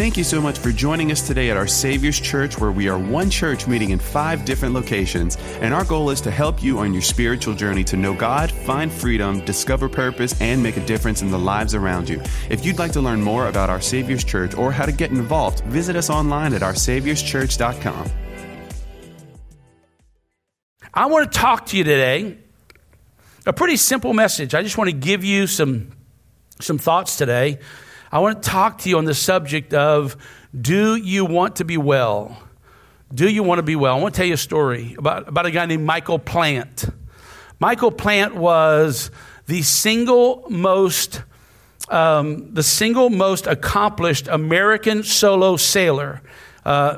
Thank you so much for joining us today at Our Savior's Church, where we are one church meeting in 5 different locations. And our goal is to help you on your spiritual journey to know God, find freedom, discover purpose, and make a difference in the lives around you. If you'd like to learn more about Our Savior's Church or how to get involved, visit us online at oursaviorschurch.com. I want to talk to you today, a pretty simple message. I just want to give you some thoughts today. I want to talk to you on the subject of, do you want to be well? Do you want to be well? I want to tell you a story about a guy named Michael Plant. Michael Plant was the single most accomplished American solo sailor,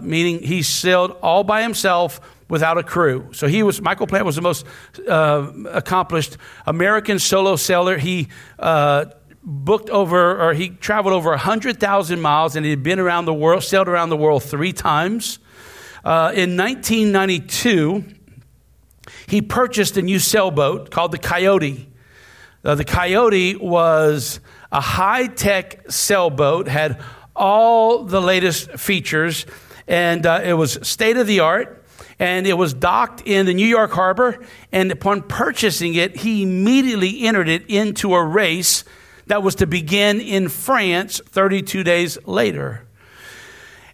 meaning he sailed all by himself without a crew. So Michael Plant was the most accomplished American solo sailor. He traveled over 100,000 miles, and he had been around the world, sailed around the world 3 times. In 1992, he purchased a new sailboat called the Coyote. The Coyote was a high-tech sailboat, had all the latest features, and it was state-of-the-art. And it was docked in the New York harbor. And upon purchasing it, he immediately entered it into a race that was to begin in France 32 days later.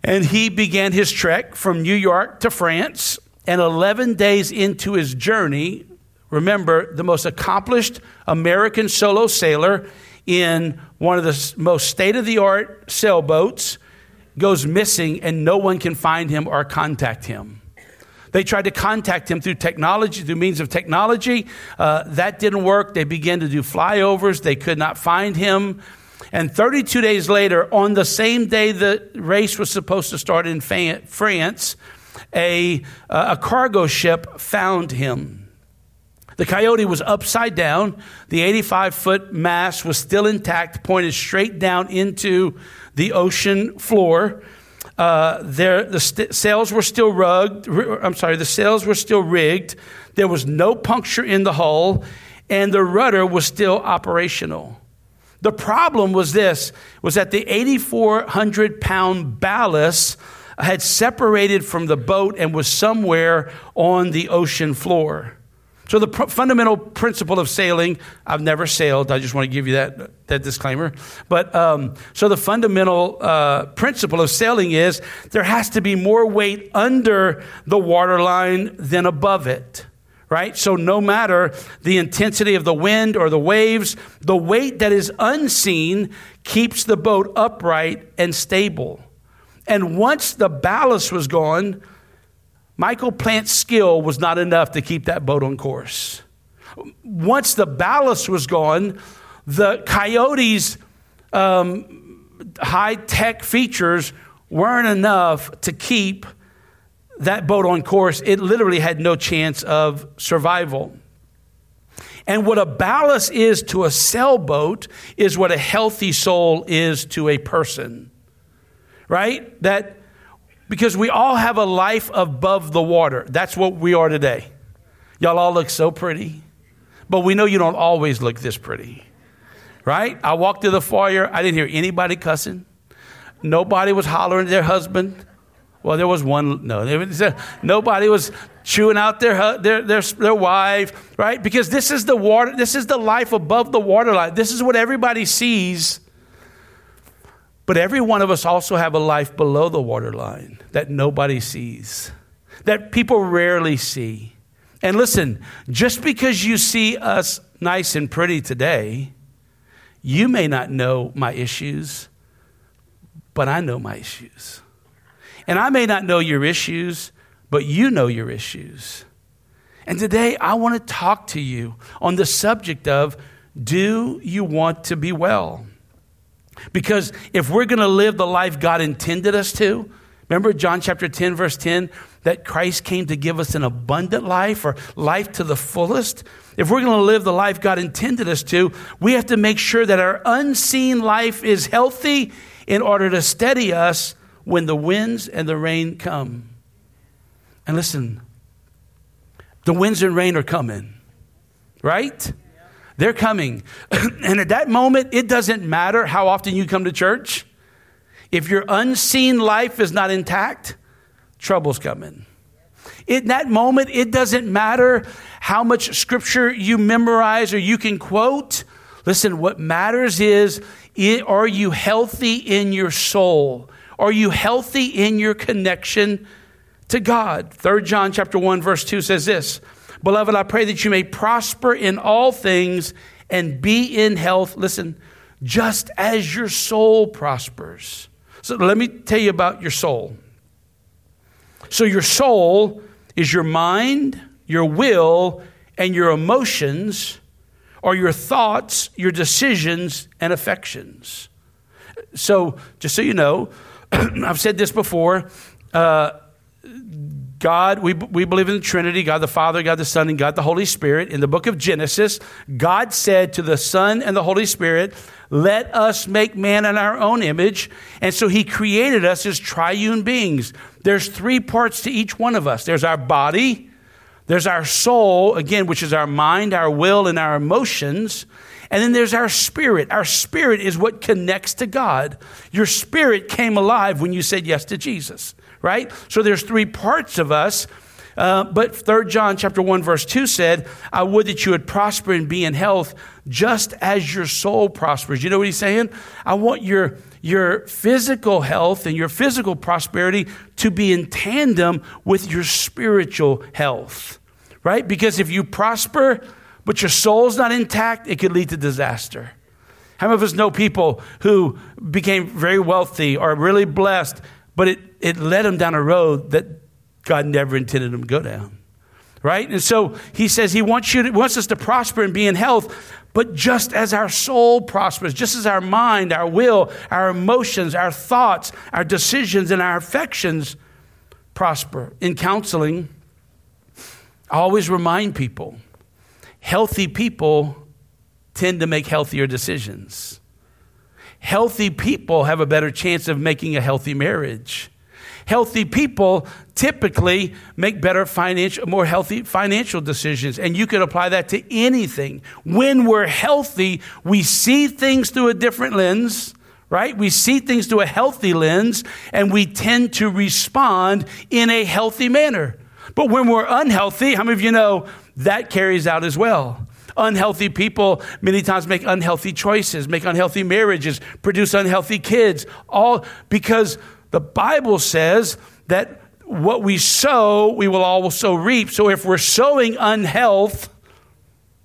And he began his trek from New York to France. And 11 days into his journey, remember, the most accomplished American solo sailor in one of the most state-of-the-art sailboats goes missing, and no one can find him or contact him. They tried to contact him through means of technology. That didn't work. They began to do flyovers. They could not find him. And 32 days later, on the same day the race was supposed to start in France, a cargo ship found him. The Coyote was upside down. The 85-foot mast was still intact, pointed straight down into the ocean floor. The sails were still rigged. There was no puncture in the hull, and the rudder was still operational. The problem was that the 8,400-pound ballast had separated from the boat and was somewhere on the ocean floor. So the fundamental principle of sailing, I've never sailed. I just want to give you that disclaimer. But so the fundamental principle of sailing is there has to be more weight under the waterline than above it, right? So no matter the intensity of the wind or the waves, the weight that is unseen keeps the boat upright and stable. And once the ballast was gone, Michael Plant's skill was not enough to keep that boat on course. Once the ballast was gone, the Coyote's high-tech features weren't enough to keep that boat on course. It literally had no chance of survival. And what a ballast is to a sailboat is what a healthy soul is to a person, right? Because we all have a life above the water. That's what we are today. Y'all all look so pretty. But we know you don't always look this pretty, right? I walked through the foyer. I didn't hear anybody cussing. Nobody was hollering at their husband. Well, there was one. No, nobody was chewing out their wife, right? Because this is the water. This is the life above the waterline. This is what everybody sees. But every one of us also have a life below the waterline that nobody sees, that people rarely see. And listen, just because you see us nice and pretty today, you may not know my issues, but I know my issues. And I may not know your issues, but you know your issues. And today I want to talk to you on the subject of, do you want to be well? Because if we're going to live the life God intended us to, remember John chapter 10, verse 10, that Christ came to give us an abundant life or life to the fullest. If we're going to live the life God intended us to, we have to make sure that our unseen life is healthy in order to steady us when the winds and the rain come. And listen, the winds and rain are coming, right? They're coming. And at that moment, it doesn't matter how often you come to church. If your unseen life is not intact, trouble's coming. In that moment, it doesn't matter how much scripture you memorize or you can quote. Listen, what matters is, are you healthy in your soul? Are you healthy in your connection to God? 3 John chapter 1, verse 2 says this, "Beloved, I pray that you may prosper in all things and be in health." Listen, just as your soul prospers. So let me tell you about your soul. So your soul is your mind, your will, and your emotions, or your thoughts, your decisions, and affections. So just so you know, I've said this before, God, we believe in the Trinity, God the Father, God the Son, and God the Holy Spirit. In the book of Genesis, God said to the Son and the Holy Spirit, "Let us make man in our own image." And so he created us as triune beings. There's three parts to each one of us. There's our body, there's our soul, again, which is our mind, our will, and our emotions. And then there's our spirit. Our spirit is what connects to God. Your spirit came alive when you said yes to Jesus, right? So there's three parts of us. But 3 John chapter 1, verse 2 said, "I would that you would prosper and be in health just as your soul prospers." You know what he's saying? I want your physical health and your physical prosperity to be in tandem with your spiritual health, right? Because if you prosper, but your soul's not intact, it could lead to disaster. How many of us know people who became very wealthy or really blessed, but it led them down a road that God never intended them to go down, right? And so he says he wants us to prosper and be in health, but just as our soul prospers, just as our mind, our will, our emotions, our thoughts, our decisions, and our affections prosper. In counseling, I always remind people, healthy people tend to make healthier decisions. Healthy people have a better chance of making a healthy marriage. Healthy people typically make better more healthy financial decisions. And you can apply that to anything. When we're healthy, we see things through a different lens, right? We see things through a healthy lens, and we tend to respond in a healthy manner. But when we're unhealthy, how many of you know that carries out as well? Unhealthy people many times make unhealthy choices, make unhealthy marriages, produce unhealthy kids, all because the Bible says that what we sow, we will also reap. So if we're sowing unhealth,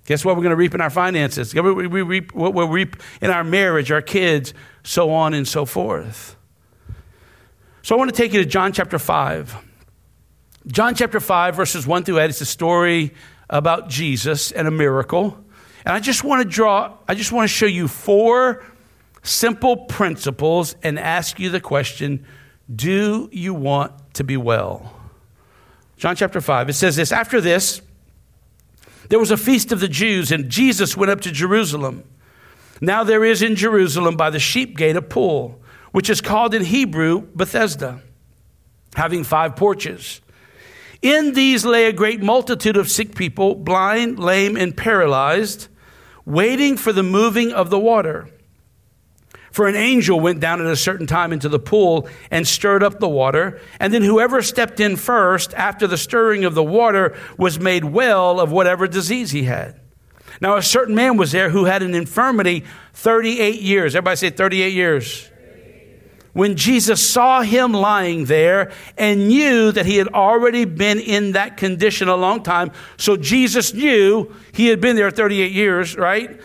guess what we're going to reap in our finances? We reap what we'll reap in our marriage, our kids, so on and so forth. So I want to take you to John chapter 5. John chapter 5, verses 1 through 8. It's a story about Jesus and a miracle. And I just want to show you four simple principles and ask you the question, do you want to be well? John chapter 5, it says this, "After this, there was a feast of the Jews, and Jesus went up to Jerusalem. Now there is in Jerusalem by the Sheep Gate a pool, which is called in Hebrew Bethesda, having 5 porches. In these lay a great multitude of sick people, blind, lame, and paralyzed, waiting for the moving of the water. For an angel went down at a certain time into the pool and stirred up the water. And then whoever stepped in first after the stirring of the water was made well of whatever disease he had. Now a certain man was there who had an infirmity 38 years. Everybody say 38 years. When Jesus saw him lying there and knew that he had already been in that condition a long time." So Jesus knew he had been there 38 years, right?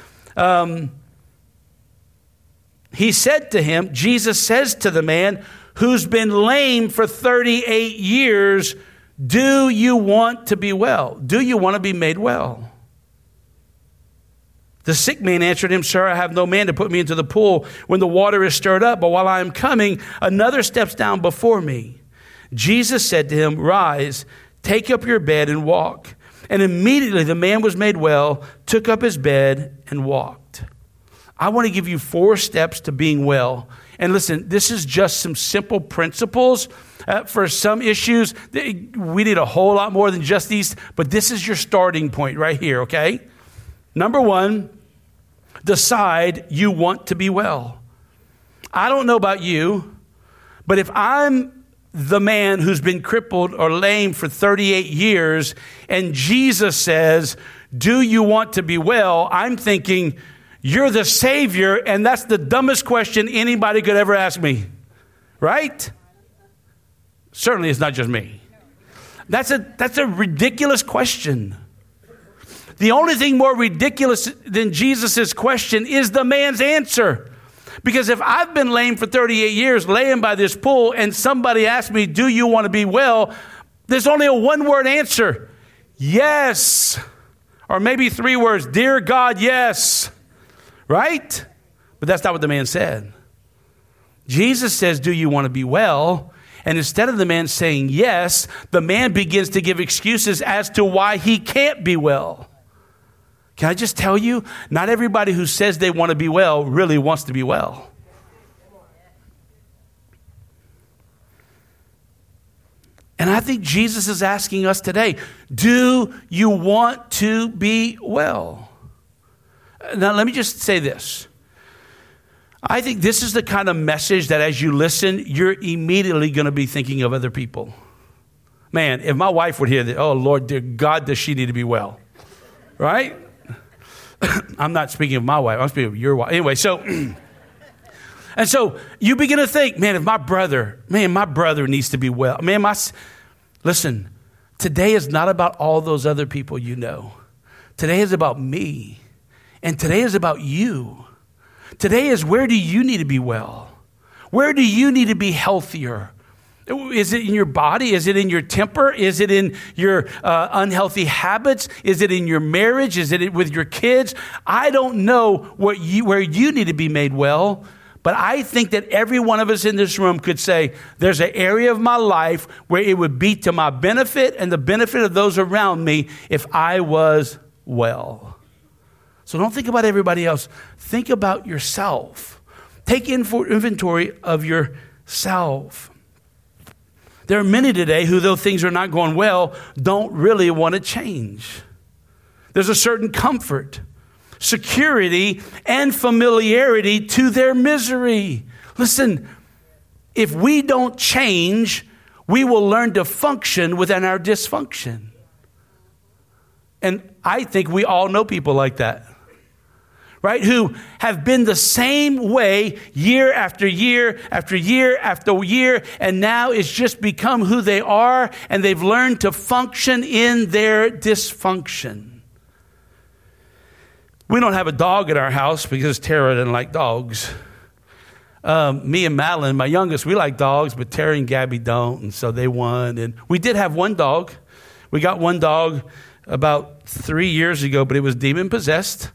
He said to him, Jesus says to the man who's been lame for 38 years, "Do you want to be well? Do you want to be made well?" The sick man answered him, "Sir, I have no man to put me into the pool when the water is stirred up, but while I am coming, another steps down before me." Jesus said to him, "Rise, take up your bed and walk." And immediately the man was made well, took up his bed and walked. I want to give you 4 steps to being well. And listen, this is just some simple principles for some issues. We need a whole lot more than just these, but this is your starting point right here, okay? Number 1, decide you want to be well. I don't know about you, But if I'm the man who's been crippled or lame for 38 years and Jesus says, do you want to be well? I'm thinking, you're the Savior, and that's the dumbest question anybody could ever ask me, right? Certainly it's not just me. That's a ridiculous question. The only thing more ridiculous than Jesus' question is the man's answer. Because if I've been lame for 38 years, laying by this pool, and somebody asks me, do you want to be well? There's only a one-word answer. Yes. Or maybe three words. Dear God, yes. Right? But that's not what the man said. Jesus says, do you want to be well? And instead of the man saying yes, the man begins to give excuses as to why he can't be well. Can I just tell you, not everybody who says they want to be well really wants to be well. And I think Jesus is asking us today, do you want to be well? Now, let me just say this. I think this is the kind of message that as you listen, you're immediately going to be thinking of other people. Man, if my wife would hear that, oh, Lord, dear God, does she need to be well? Right? I'm not speaking of my wife. I'm speaking of your wife. Anyway, so, and so you begin to think, man, if my brother needs to be well. Man, listen, today is not about all those other people you know. Today is about me. And today is about you. Today is, where do you need to be well? Where do you need to be healthier? Is it in your body? Is it in your temper? Is it in your unhealthy habits? Is it in your marriage? Is it with your kids? I don't know where you need to be made well, but I think that every one of us in this room could say, there's an area of my life where it would be to my benefit and the benefit of those around me if I was well. So don't think about everybody else. Think about yourself. Take inventory of yourself. There are many today who, though things are not going well, don't really want to change. There's a certain comfort, security, and familiarity to their misery. Listen, if we don't change, we will learn to function within our dysfunction. And I think we all know people like that, right? Who have been the same way year after year after year after year, and now it's just become who they are, and they've learned to function in their dysfunction. We don't have a dog at our house because Tara doesn't like dogs. Me and Madeline, my youngest, we like dogs, but Tara and Gabby don't, and so they won. And we did have one dog. We got one dog about 3 years ago, but it was demon-possessed.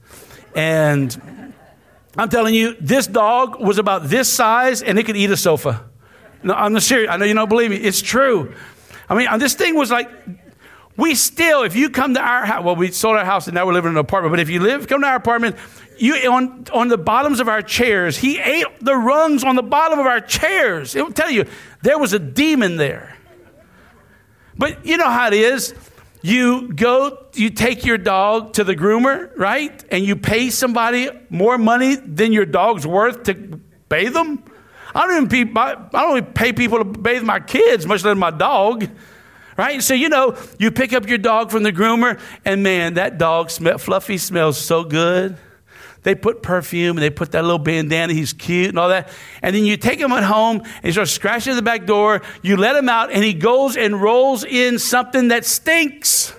And I'm telling you, this dog was about this size and it could eat a sofa. No, I'm not serious. I know you don't believe me. It's true. I mean, this thing was like, if you come to our house, well, we sold our house and now we're living in an apartment. But if you come to our apartment, on the bottoms of our chairs, he ate the rungs on the bottom of our chairs. It will tell you, there was a demon there. But you know how it is. You take your dog to the groomer, right? And you pay somebody more money than your dog's worth to bathe them. I don't even pay people to bathe my kids, much less my dog, right? So, you pick up your dog from the groomer, and man, that dog, Fluffy, smells so good. They put perfume, and they put that little bandana. He's cute and all that. And then you take him at home, and he starts scratching at the back door. You let him out, and he goes and rolls in something that stinks.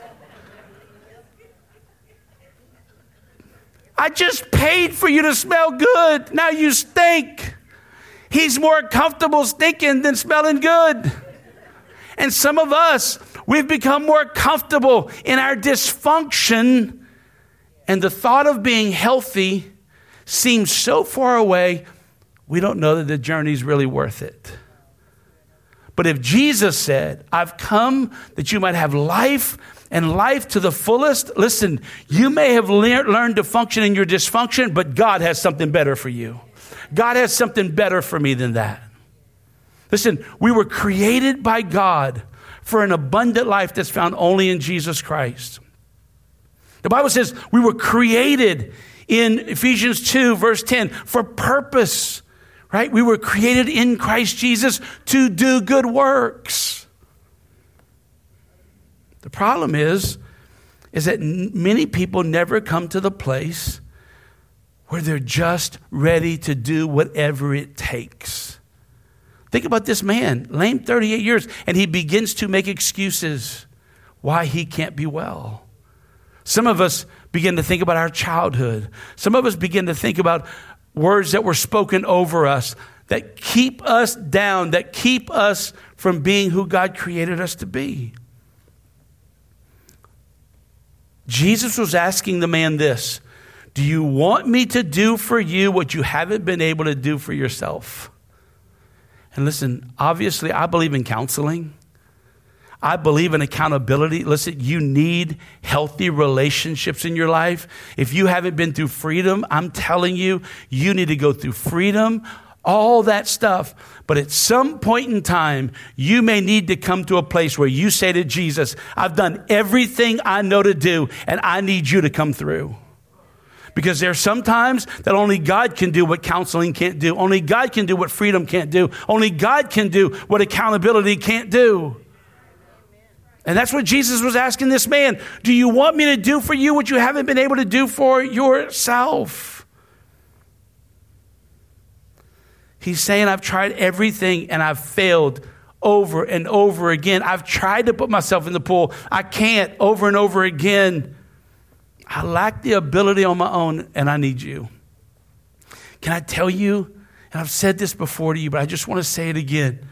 I just paid for you to smell good. Now you stink. He's more comfortable stinking than smelling good. And some of us, we've become more comfortable in our dysfunction. And the thought of being healthy seems so far away, we don't know that the journey's really worth it. But if Jesus said, I've come that you might have life and life to the fullest, listen, you may have learned to function in your dysfunction, but God has something better for you. God has something better for me than that. Listen, we were created by God for an abundant life that's found only in Jesus Christ. The Bible says we were created in Ephesians 2, verse 10, for purpose, right? We were created in Christ Jesus to do good works. The problem is that many people never come to the place where they're just ready to do whatever it takes. Think about this man, lame 38 years, and he begins to make excuses why he can't be well. Some of us begin to think about our childhood. Some of us begin to think about words that were spoken over us that keep us down, that keep us from being who God created us to be. Jesus was asking the man this: do you want me to do for you what you haven't been able to do for yourself? And listen, obviously, I believe in counseling. I believe in accountability. Listen, you need healthy relationships in your life. If you haven't been through freedom, I'm telling you, you need to go through freedom, all that stuff. But at some point in time, you may need to come to a place where you say to Jesus, I've done everything I know to do, and I need you to come through. Because there's sometimes that only God can do what counseling can't do. Only God can do what freedom can't do. Only God can do what accountability can't do. And that's what Jesus was asking this man. Do you want me to do for you what you haven't been able to do for yourself? He's saying, I've tried everything and I've failed over and over again. I've tried to put myself in the pool. I can't, over and over again. I lack the ability on my own and I need you. Can I tell you, and I've said this before to you, but I just want to say it again.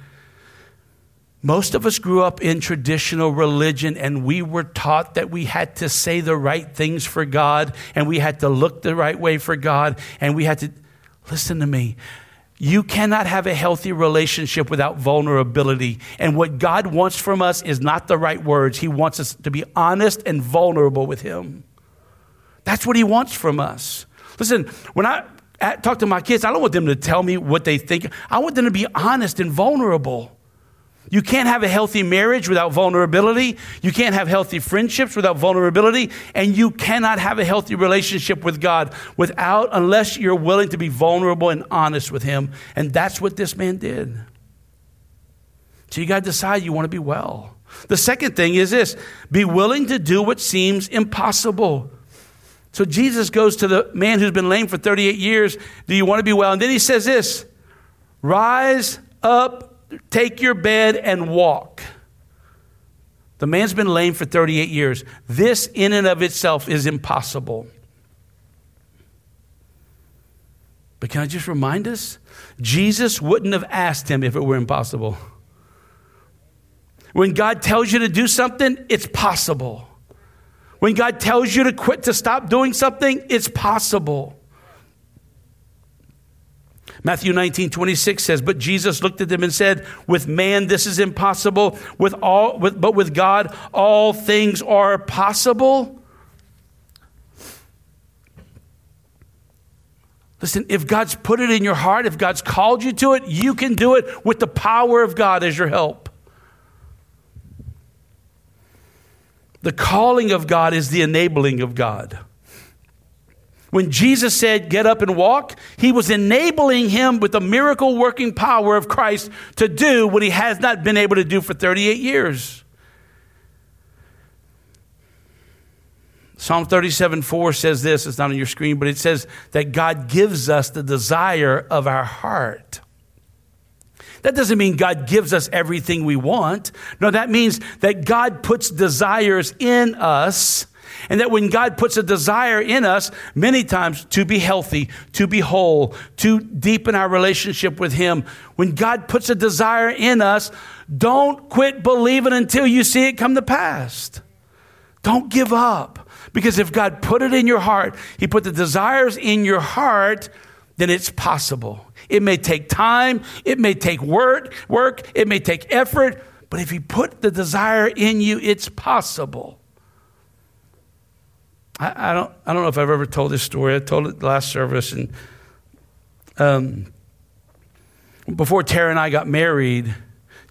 Most of us grew up in traditional religion and we were taught that we had to say the right things for God and we had to look the right way for God and we had to, listen to me, you cannot have a healthy relationship without vulnerability. And what God wants from us is not the right words. He wants us to be honest and vulnerable with him. That's what he wants from us. Listen, when I talk to my kids, I don't want them to tell me what they think. I want them to be honest and vulnerable. You can't have a healthy marriage without vulnerability. You can't have healthy friendships without vulnerability. And you cannot have a healthy relationship with God unless you're willing to be vulnerable and honest with him. And that's what this man did. So you got to decide you want to be well. The second thing is this: be willing to do what seems impossible. So Jesus goes to the man who's been lame for 38 years. Do you want to be well? And then he says this: rise up, take your bed and walk. The man's been lame for 38 years. This in and of itself is impossible. But can I just remind us? Jesus wouldn't have asked him if it were impossible. When God tells you to do something, it's possible. When God tells you to quit, to stop doing something, it's possible. Matthew 19:26 says, but Jesus looked at them and said, with man, this is impossible. But with God, all things are possible. Listen, if God's put it in your heart, if God's called you to it, you can do it with the power of God as your help. The calling of God is the enabling of God. When Jesus said, get up and walk, he was enabling him with the miracle working power of Christ to do what he has not been able to do for 38 years. Psalm 37:4 says this, it's not on your screen, but it says that God gives us the desire of our heart. That doesn't mean God gives us everything we want. No, that means that God puts desires in us. And that when God puts a desire in us, many times to be healthy, to be whole, to deepen our relationship with him, when God puts a desire in us, don't quit believing until you see it come to pass. Don't give up. Because if God put it in your heart, he put the desires in your heart, then it's possible. It may take time. It may take work. It may take effort. But if he put the desire in you, it's possible. I don't know if I've ever told this story. I told it last service. And before Tara and I got married,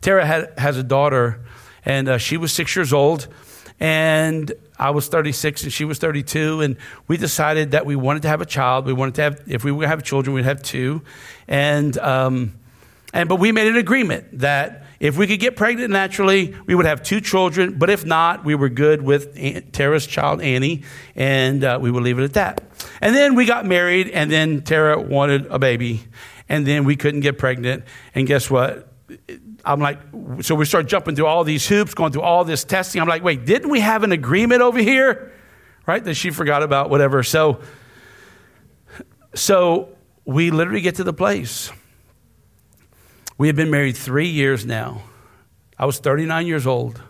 Tara has a daughter, and she was 6 years old. and I was 36 and she was 32, and we decided that we wanted to have a child. We wanted to have, if we were going to have children, we'd have two. And but we made an agreement that if we could get pregnant naturally, we would have two children. But if not, we were good with Tara's child, Annie, and we would leave it at that. And then we got married, and then Tara wanted a baby, and then we couldn't get pregnant. And guess what? I'm like, so we start jumping through all these hoops, going through all this testing. I'm like, wait, didn't we have an agreement over here? Right? That she forgot about, whatever. So we literally get to the place. We had been married 3 years now. I was 39 years old.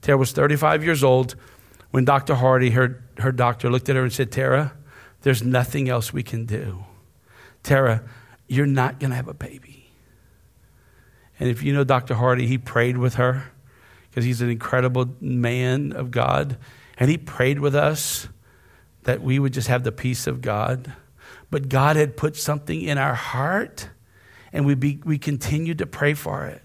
Tara was 35 years old when Dr. Hardy, her doctor, looked at her and said, Tara, there's nothing else we can do. Tara, you're not going to have a baby. And if you know Dr. Hardy, he prayed with her because he's an incredible man of God. And he prayed with us that we would just have the peace of God. But God had put something in our heart, and we continued to pray for it.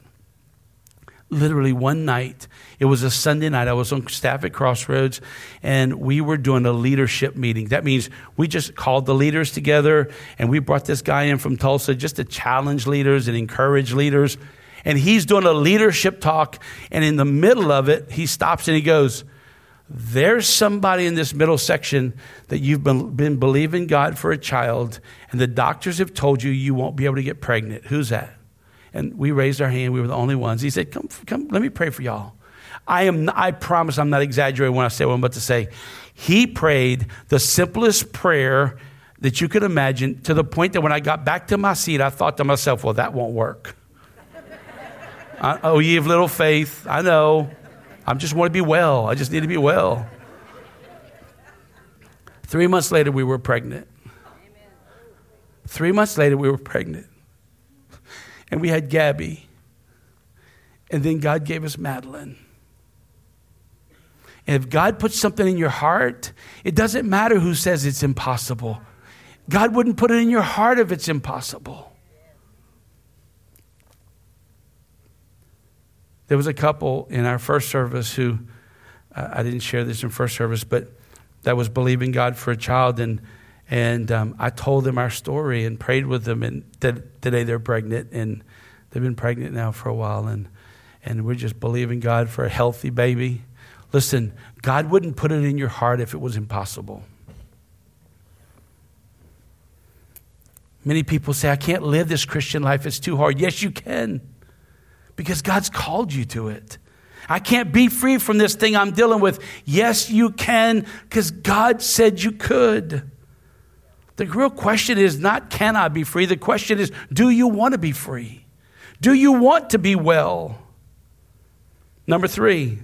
Literally one night, it was a Sunday night. I was on staff at Crossroads, and we were doing a leadership meeting. That means we just called the leaders together, and we brought this guy in from Tulsa just to challenge leaders and encourage leaders. And he's doing a leadership talk, and in the middle of it, he stops and he goes, there's somebody in this middle section that you've been believing God for a child, and the doctors have told you you won't be able to get pregnant. Who's that? And we raised our hand. We were the only ones. He said, come, let me pray for y'all. I promise I'm not exaggerating when I say what I'm about to say. He prayed the simplest prayer that you could imagine, to the point that when I got back to my seat, I thought to myself, well, that won't work. Oh, ye of little faith. I know. I just want to be well. I just need to be well. 3 months later, we were pregnant. 3 months later, we were pregnant. And we had Gabby. And then God gave us Madeline. And if God puts something in your heart, it doesn't matter who says it's impossible. God wouldn't put it in your heart if it's impossible. There was a couple in our first service who, I didn't share this in first service, but that was believing God for a child. And I told them our story and prayed with them. And today they're pregnant, and they've been pregnant now for a while. And we're just believing God for a healthy baby. Listen, God wouldn't put it in your heart if it was impossible. Many people say, I can't live this Christian life. It's too hard. Yes, you can. Because God's called you to it. I can't be free from this thing I'm dealing with. Yes, you can, because God said you could. The real question is not, can I be free? The question is, do you want to be free? Do you want to be well? Number three,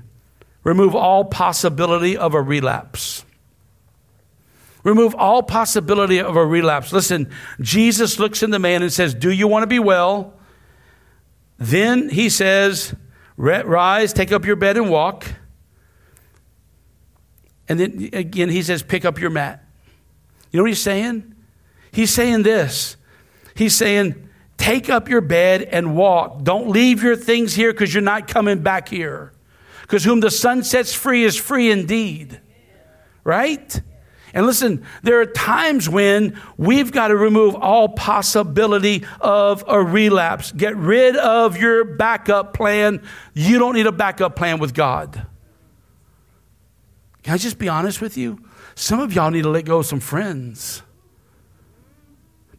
remove all possibility of a relapse. Remove all possibility of a relapse. Listen, Jesus looks in the man and says, do you want to be well? Then he says, rise, take up your bed and walk. And then again, he says, pick up your mat. You know what he's saying? He's saying this. He's saying, take up your bed and walk. Don't leave your things here, because you're not coming back here. Because whom the Son sets free is free indeed. Right? And listen, there are times when we've got to remove all possibility of a relapse. Get rid of your backup plan. You don't need a backup plan with God. Can I just be honest with you? Some of y'all need to let go of some friends,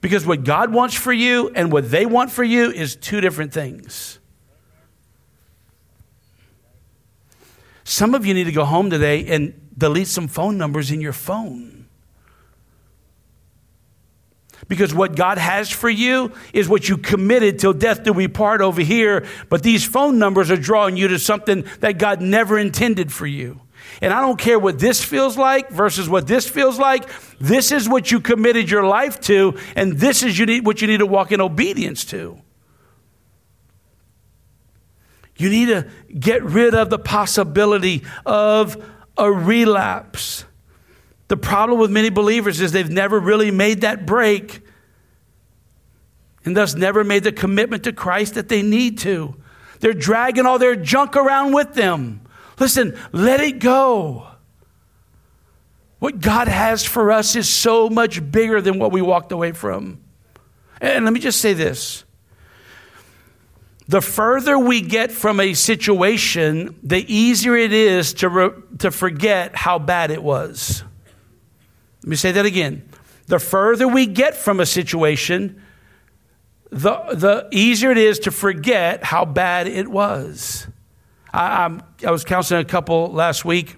because what God wants for you and what they want for you is two different things. Some of you need to go home today and delete some phone numbers in your phone, because what God has for you is what you committed, till death do we part over here. But these phone numbers are drawing you to something that God never intended for you. And I don't care what this feels like versus what this feels like. This is what you committed your life to, and this is what you need to walk in obedience to. You need to get rid of the possibility of a relapse. The problem with many believers is they've never really made that break, and thus never made the commitment to Christ that they need to. They're dragging all their junk around with them. Listen, let it go. What God has for us is so much bigger than what we walked away from. And let me just say this. The further we get from a situation, the easier it is to forget how bad it was. Let me say that again. The further we get from a situation, the easier it is to forget how bad it was. I was counseling a couple last week.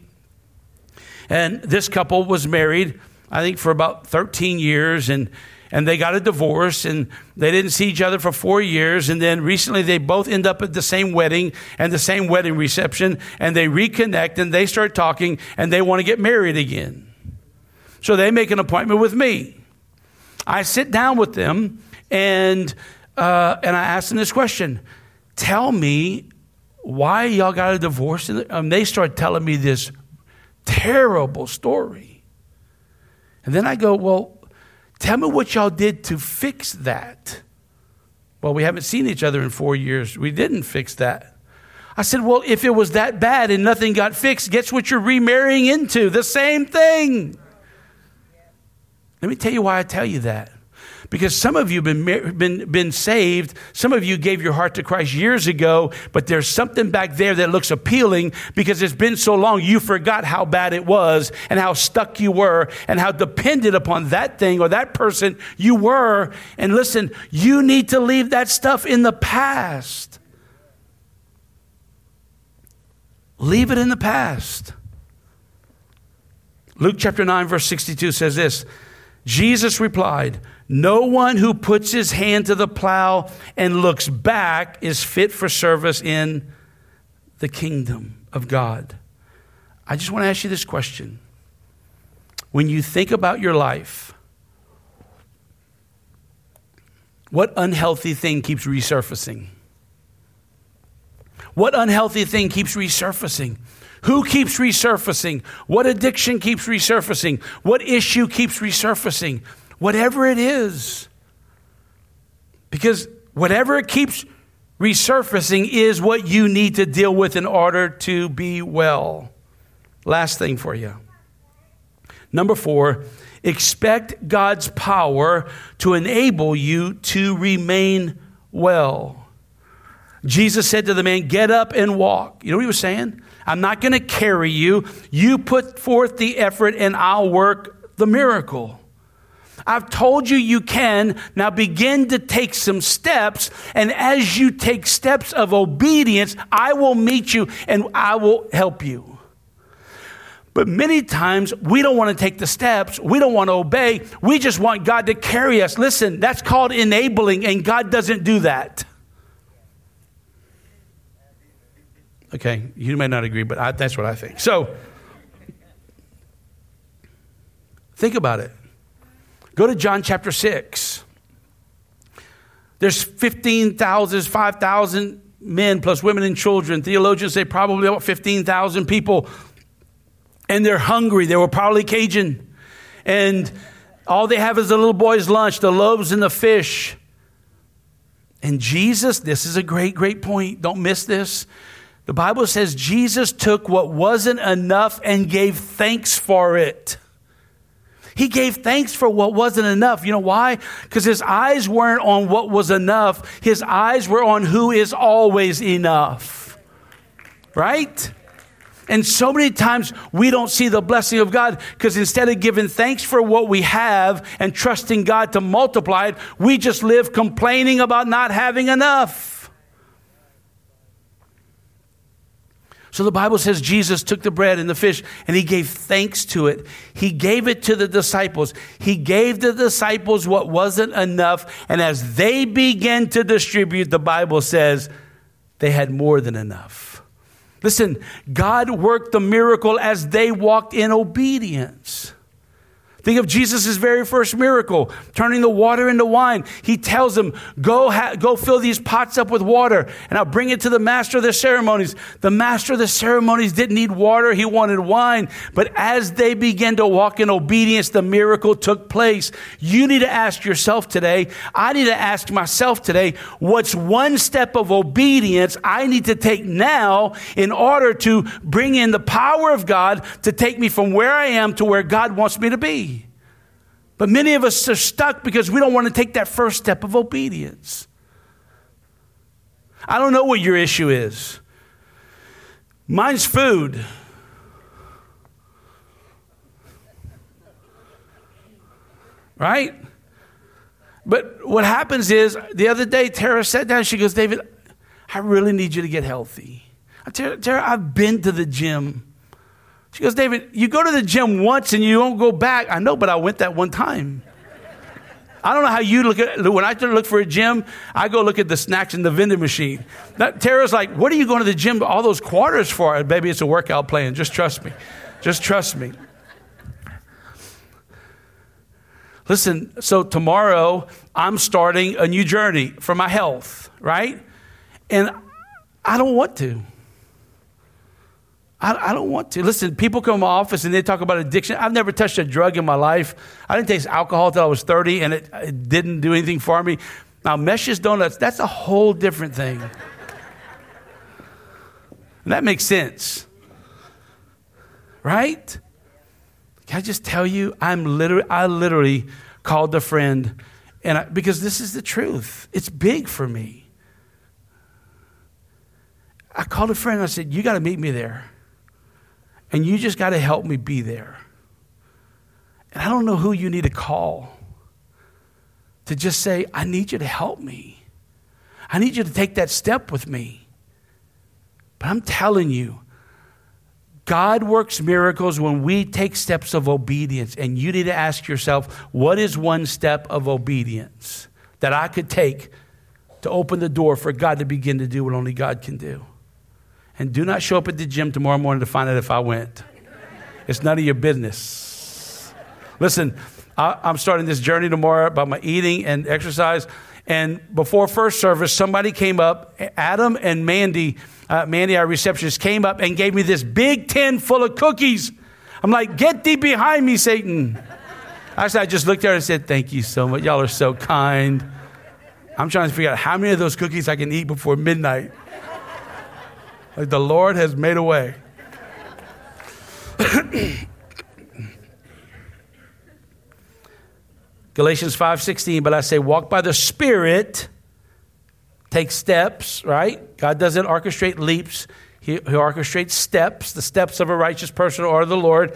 And this couple was married, I think, for about 13 years. And they got a divorce. And they didn't see each other for 4 years. And then recently, they both end up at the same wedding and the same wedding reception. And they reconnect. And they start talking. And they want to get married again. So they make an appointment with me. I sit down with them. And I ask them this question. Tell me why y'all got a divorce. And they start telling me this terrible story. And then I go, well, tell me what y'all did to fix that. Well, we haven't seen each other in 4 years. We didn't fix that. I said, well, if it was that bad and nothing got fixed, guess what you're remarrying into? The same thing. Let me tell you why I tell you that. Because some of you have been saved. Some of you gave your heart to Christ years ago, but there's something back there that looks appealing because it's been so long you forgot how bad it was and how stuck you were and how dependent upon that thing or that person you were. And listen, you need to leave that stuff in the past. Leave it in the past. Luke chapter 9, verse 62 says this. Jesus replied, "No one who puts his hand to the plow and looks back is fit for service in the kingdom of God." I just want to ask you this question. When you think about your life, what unhealthy thing keeps resurfacing? What unhealthy thing keeps resurfacing? Who keeps resurfacing? What addiction keeps resurfacing? What issue keeps resurfacing? Whatever it is. Because whatever it keeps resurfacing is what you need to deal with in order to be well. Last thing for you. Number 4, expect God's power to enable you to remain well. Jesus said to the man, "Get up and walk." You know what he was saying? I'm not going to carry you. You put forth the effort and I'll work the miracle. I've told you you can. Now begin to take some steps. And as you take steps of obedience, I will meet you and I will help you. But many times we don't want to take the steps. We don't want to obey. We just want God to carry us. Listen, that's called enabling, and God doesn't do that. Okay, you may not agree, but that's what I think. So, think about it. Go to John chapter 6. There's 5,000 men plus women and children. Theologians say probably about 15,000 people. And they're hungry. They were probably Cajun. And all they have is the little boy's lunch, the loaves and the fish. And Jesus, this is a great, great point. Don't miss this. The Bible says Jesus took what wasn't enough and gave thanks for it. He gave thanks for what wasn't enough. You know why? Because his eyes weren't on what was enough. His eyes were on who is always enough. Right? And so many times we don't see the blessing of God because instead of giving thanks for what we have and trusting God to multiply it, we just live complaining about not having enough. So the Bible says Jesus took the bread and the fish and he gave thanks to it. He gave it to the disciples. He gave the disciples what wasn't enough. And as they began to distribute, the Bible says they had more than enough. Listen, God worked the miracle as they walked in obedience. Think of Jesus' very first miracle, turning the water into wine. He tells them, go fill these pots up with water, and I'll bring it to the master of the ceremonies. The master of the ceremonies didn't need water. He wanted wine. But as they began to walk in obedience, the miracle took place. You need to ask yourself today, I need to ask myself today, what's one step of obedience I need to take now in order to bring in the power of God to take me from where I am to where God wants me to be? But many of us are stuck because we don't want to take that first step of obedience. I don't know what your issue is. Mine's food. Right? But what happens is, the other day, Tara sat down. She goes, David, I really need you to get healthy. Tara, I've been to the gym. She goes, David, you go to the gym once and you don't go back. I know, but I went that one time. I don't know how you look at it. When I look for a gym, I go look at the snacks in the vending machine. That, Tara's like, what are you going to the gym all those quarters for? Baby, it's a workout plan. Just trust me. Just trust me. Listen, so tomorrow I'm starting a new journey for my health, right? And I don't want to. I don't want to. Listen, people come to my office and they talk about addiction. I've never touched a drug in my life. I didn't taste alcohol until I was 30, and it didn't do anything for me. Now, Mesh's Donuts, that's a whole different thing. And that makes sense. Right? Can I just tell you, I literally called a friend, and because this is the truth. It's big for me. I called a friend and I said, you got to meet me there. And you just got to help me be there. And I don't know who you need to call to just say, I need you to help me. I need you to take that step with me. But I'm telling you, God works miracles when we take steps of obedience. And you need to ask yourself, what is one step of obedience that I could take to open the door for God to begin to do what only God can do? And do not show up at the gym tomorrow morning to find out if I went. It's none of your business. Listen, I'm starting this journey tomorrow about my eating and exercise. And before first service, somebody came up, Adam and Mandy, our receptionist, came up and gave me this big tin full of cookies. I'm like, get thee behind me, Satan. Actually, I just looked at her and said, thank you so much. Y'all are so kind. I'm trying to figure out how many of those cookies I can eat before midnight. Like the Lord has made a way. Galatians 5:16, but I say walk by the Spirit, take steps, right? God doesn't orchestrate leaps. He orchestrates steps. The steps of a righteous person are the Lord.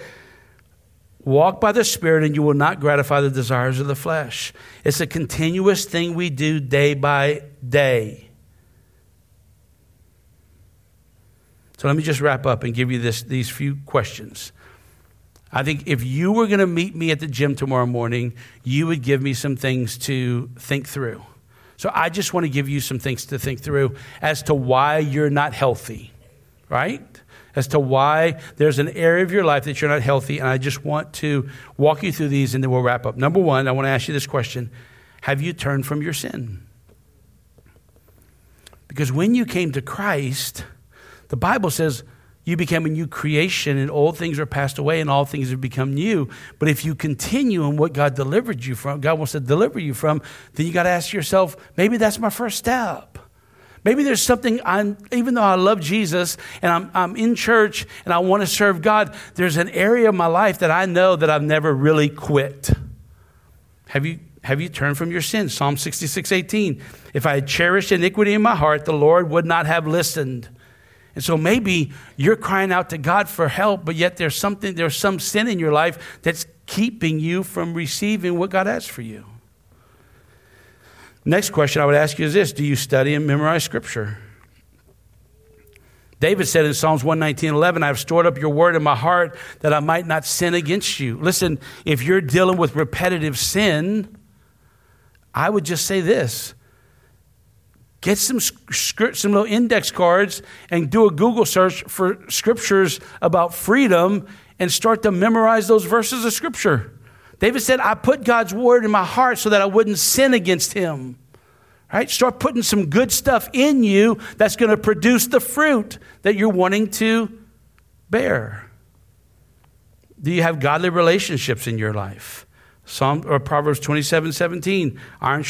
Walk by the Spirit and you will not gratify the desires of the flesh. It's a continuous thing we do day by day. So let me just wrap up and give you these few questions. I think if you were going to meet me at the gym tomorrow morning, you would give me some things to think through. So I just want to give you some things to think through as to why you're not healthy, right? As to why there's an area of your life that you're not healthy, and I just want to walk you through these, and then we'll wrap up. Number one, I want to ask you this question. Have you turned from your sin? Because when you came to Christ, the Bible says you became a new creation and old things are passed away and all things have become new. But if you continue in what God delivered you from, God wants to deliver you from, then you got to ask yourself, maybe that's my first step. Maybe there's something, even though I love Jesus and I'm in church and I want to serve God, there's an area of my life that I know that I've never really quit. Have you turned from your sin? Psalm 66:18. If I had cherished iniquity in my heart, the Lord would not have listened. And so maybe you're crying out to God for help, but yet there's some sin in your life that's keeping you from receiving what God has for you. Next question I would ask you is this. Do you study and memorize Scripture? David said in Psalms 119:11, I have stored up your word in my heart that I might not sin against you. Listen, if you're dealing with repetitive sin, I would just say this. Get some little index cards and do a Google search for scriptures about freedom and start to memorize those verses of Scripture. David said, I put God's word in my heart so that I wouldn't sin against him. Right? Start putting some good stuff in you that's going to produce the fruit that you're wanting to bear. Do you have godly relationships in your life? Psalm or Proverbs 27:17, iron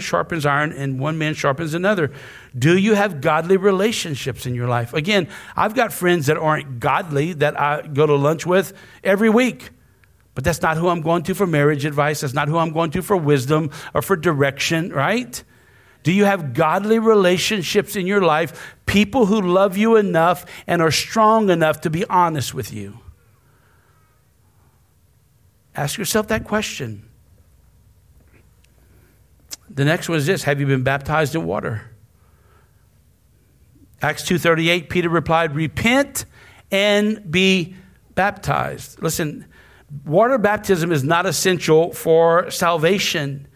sharpens iron and one man sharpens another. Do you have godly relationships in your life? Again, I've got friends that aren't godly that I go to lunch with every week. But that's not who I'm going to for marriage advice. That's not who I'm going to for wisdom or for direction, right? Do you have godly relationships in your life? People who love you enough and are strong enough to be honest with you. Ask yourself that question. The next one is this. Have you been baptized in water? Acts 2:38, Peter replied, repent and be baptized. Listen, water baptism is not essential for salvation.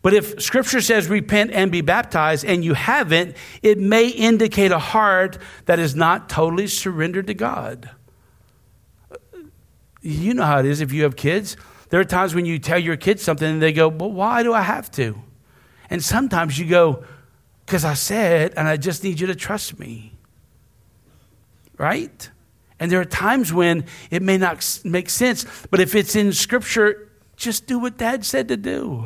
But if Scripture says repent and be baptized and you haven't, it may indicate a heart that is not totally surrendered to God. You know how it is if you have kids. There are times when you tell your kids something and they go, but why do I have to? And sometimes you go, because I said, and I just need you to trust me. Right? And there are times when it may not make sense, but if it's in Scripture, just do what Dad said to do.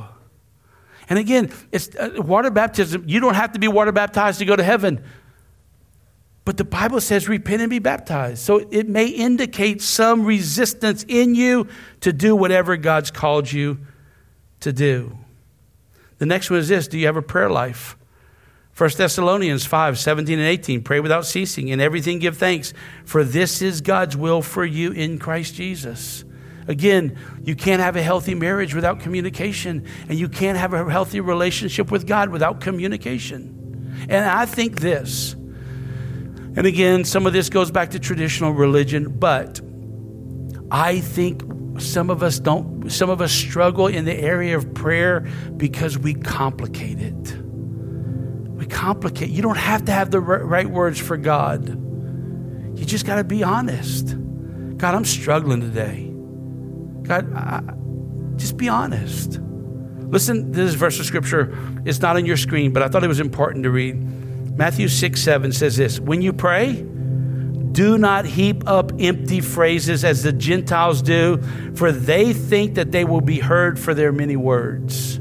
And again, it's water baptism. You don't have to be water baptized to go to heaven. But the Bible says repent and be baptized. So it may indicate some resistance in you to do whatever God's called you to do. The next one is this. Do you have a prayer life? 1 Thessalonians 5:17-18. Pray without ceasing. In everything give thanks. For this is God's will for you in Christ Jesus. Again, you can't have a healthy marriage without communication. And you can't have a healthy relationship with God without communication. And I think this. And again, some of this goes back to traditional religion, but I think some of us struggle in the area of prayer because we complicate it. We complicate. You don't have to have the right words for God. You just got to be honest. God, I'm struggling today. God, just be honest. Listen to this verse of Scripture. It's not on your screen, but I thought it was important to read. Matthew 6:7 says this, when you pray, do not heap up empty phrases as the Gentiles do, for they think that they will be heard for their many words.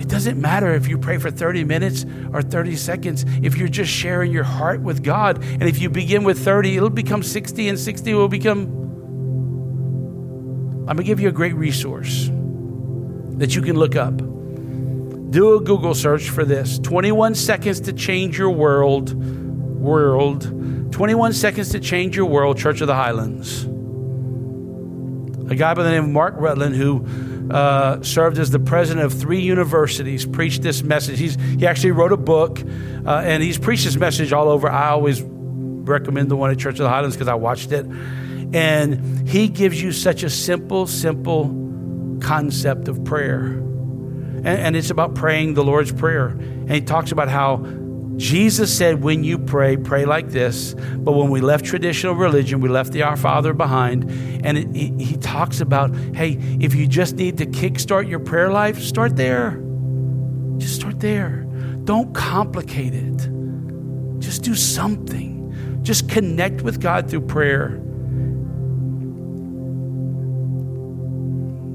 It doesn't matter if you pray for 30 minutes or 30 seconds, if you're just sharing your heart with God. And if you begin with 30, it'll become 60, and 60 will become... I'm going to give you a great resource that you can look up. Do a Google search for this. 21 seconds to change your world. 21 seconds to change your world, Church of the Highlands. A guy by the name of Mark Rutland, who served as the president of 3 universities, preached this message. He actually wrote a book, and he's preached this message all over. I always recommend the one at Church of the Highlands because I watched it. And he gives you such a simple concept of prayer. And it's about praying the Lord's Prayer. And he talks about how Jesus said, when you pray, pray like this. But when we left traditional religion, we left the Our Father behind. And he talks about, hey, if you just need to kickstart your prayer life, start there. Just start there. Don't complicate it. Just do something. Just connect with God through prayer.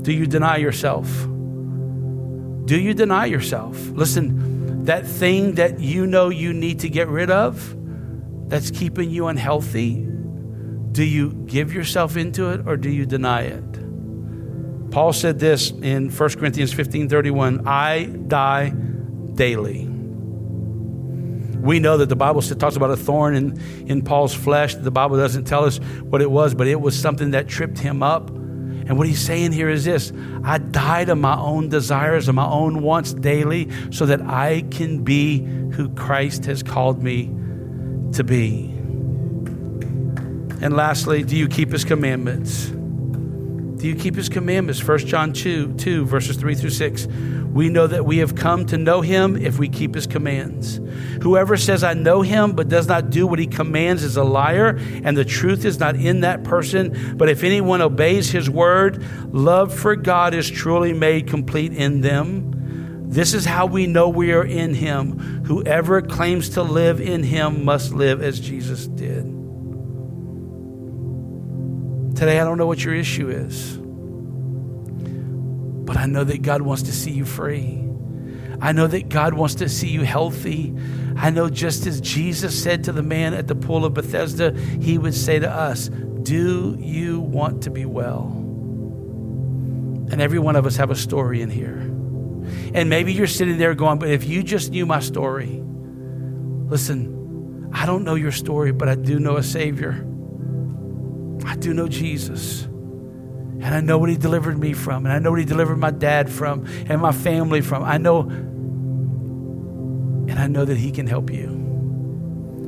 Do you deny yourself? Do you deny yourself? Listen, that thing that you know you need to get rid of, that's keeping you unhealthy, do you give yourself into it or do you deny it? Paul said this in 1 Corinthians 15:31, I die daily. We know that the Bible talks about a thorn in Paul's flesh. The Bible doesn't tell us what it was, but it was something that tripped him up. And what he's saying here is this, I die to my own desires and my own wants daily so that I can be who Christ has called me to be. And lastly, do you keep his commandments? Do Do you keep his commandments? 1 John 2, verses 3 through 6. We know that we have come to know him if we keep his commands. Whoever says, I know him, but does not do what he commands is a liar, and the truth is not in that person. But if anyone obeys his word, love for God is truly made complete in them. This is how we know we are in him. Whoever claims to live in him must live as Jesus did. Today, I don't know what your issue is, but I know that God wants to see you free. I know that God wants to see you healthy. I know just as Jesus said to the man at the pool of Bethesda, he would say to us, do you want to be well? And every one of us have a story in here. And maybe you're sitting there going, but if you just knew my story. Listen, I don't know your story, but I do know a Savior. I do know Jesus. And I know what he delivered me from. And I know what he delivered my dad from and my family from. I know, and I know that he can help you.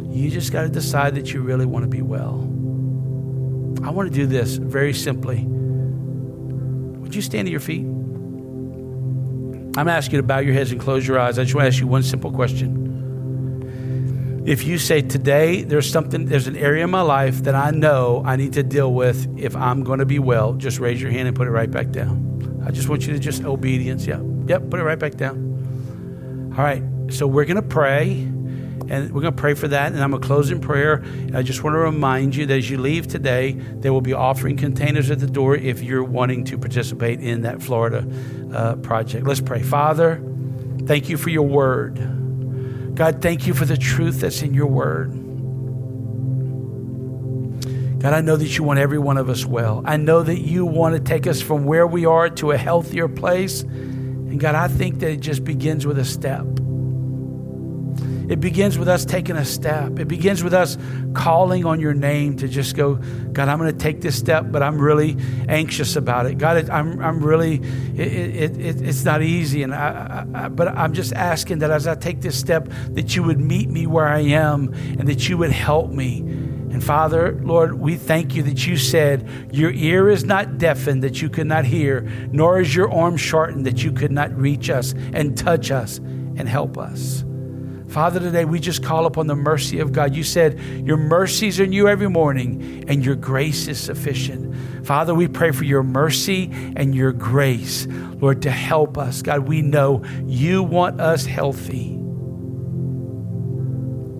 You just got to decide that you really want to be well. I want to do this very simply. Would you stand to your feet? I'm asking you to bow your heads and close your eyes. I just want to ask you one simple question. If you say today, there's an area in my life that I know I need to deal with if I'm going to be well, just raise your hand and put it right back down. I just want you to just obedience. Yeah. Yep. Put it right back down. All right. So we're going to pray and we're going to pray for that. And I'm going to close in prayer. And I just want to remind you that as you leave today, there will be offering containers at the door if you're wanting to participate in that Florida project. Let's pray. Father, thank you for your word. God, thank you for the truth that's in your word. God, I know that you want every one of us well. I know that you want to take us from where we are to a healthier place. And God, I think that it just begins with a step. It begins with us taking a step. It begins with us calling on your name to just go, God, I'm going to take this step, but I'm really anxious about it. God, it's not easy, and but I'm just asking that as I take this step, that you would meet me where I am and that you would help me. And Father, Lord, we thank you that you said your ear is not deafened that you could not hear, nor is your arm shortened that you could not reach us and touch us and help us. Father, today we just call upon the mercy of God. You said your mercies are new every morning and your grace is sufficient. Father, we pray for your mercy and your grace, Lord, to help us. God, we know you want us healthy.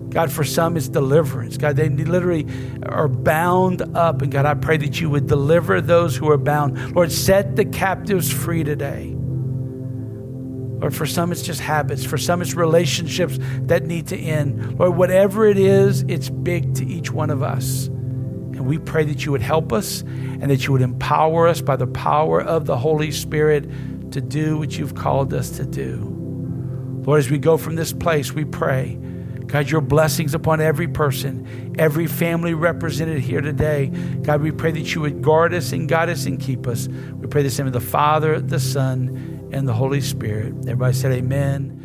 God, for some it's deliverance. God, they literally are bound up. And God, I pray that you would deliver those who are bound. Lord, set the captives free today. Lord, for some it's just habits. For some it's relationships that need to end. Lord, whatever it is, it's big to each one of us. And we pray that you would help us and that you would empower us by the power of the Holy Spirit to do what you've called us to do. Lord, as we go from this place, we pray, God, your blessings upon every person, every family represented here today. God, we pray that you would guard us and guide us and keep us. We pray this in the name of the Father, the Son, and the Holy Spirit. Everybody said amen.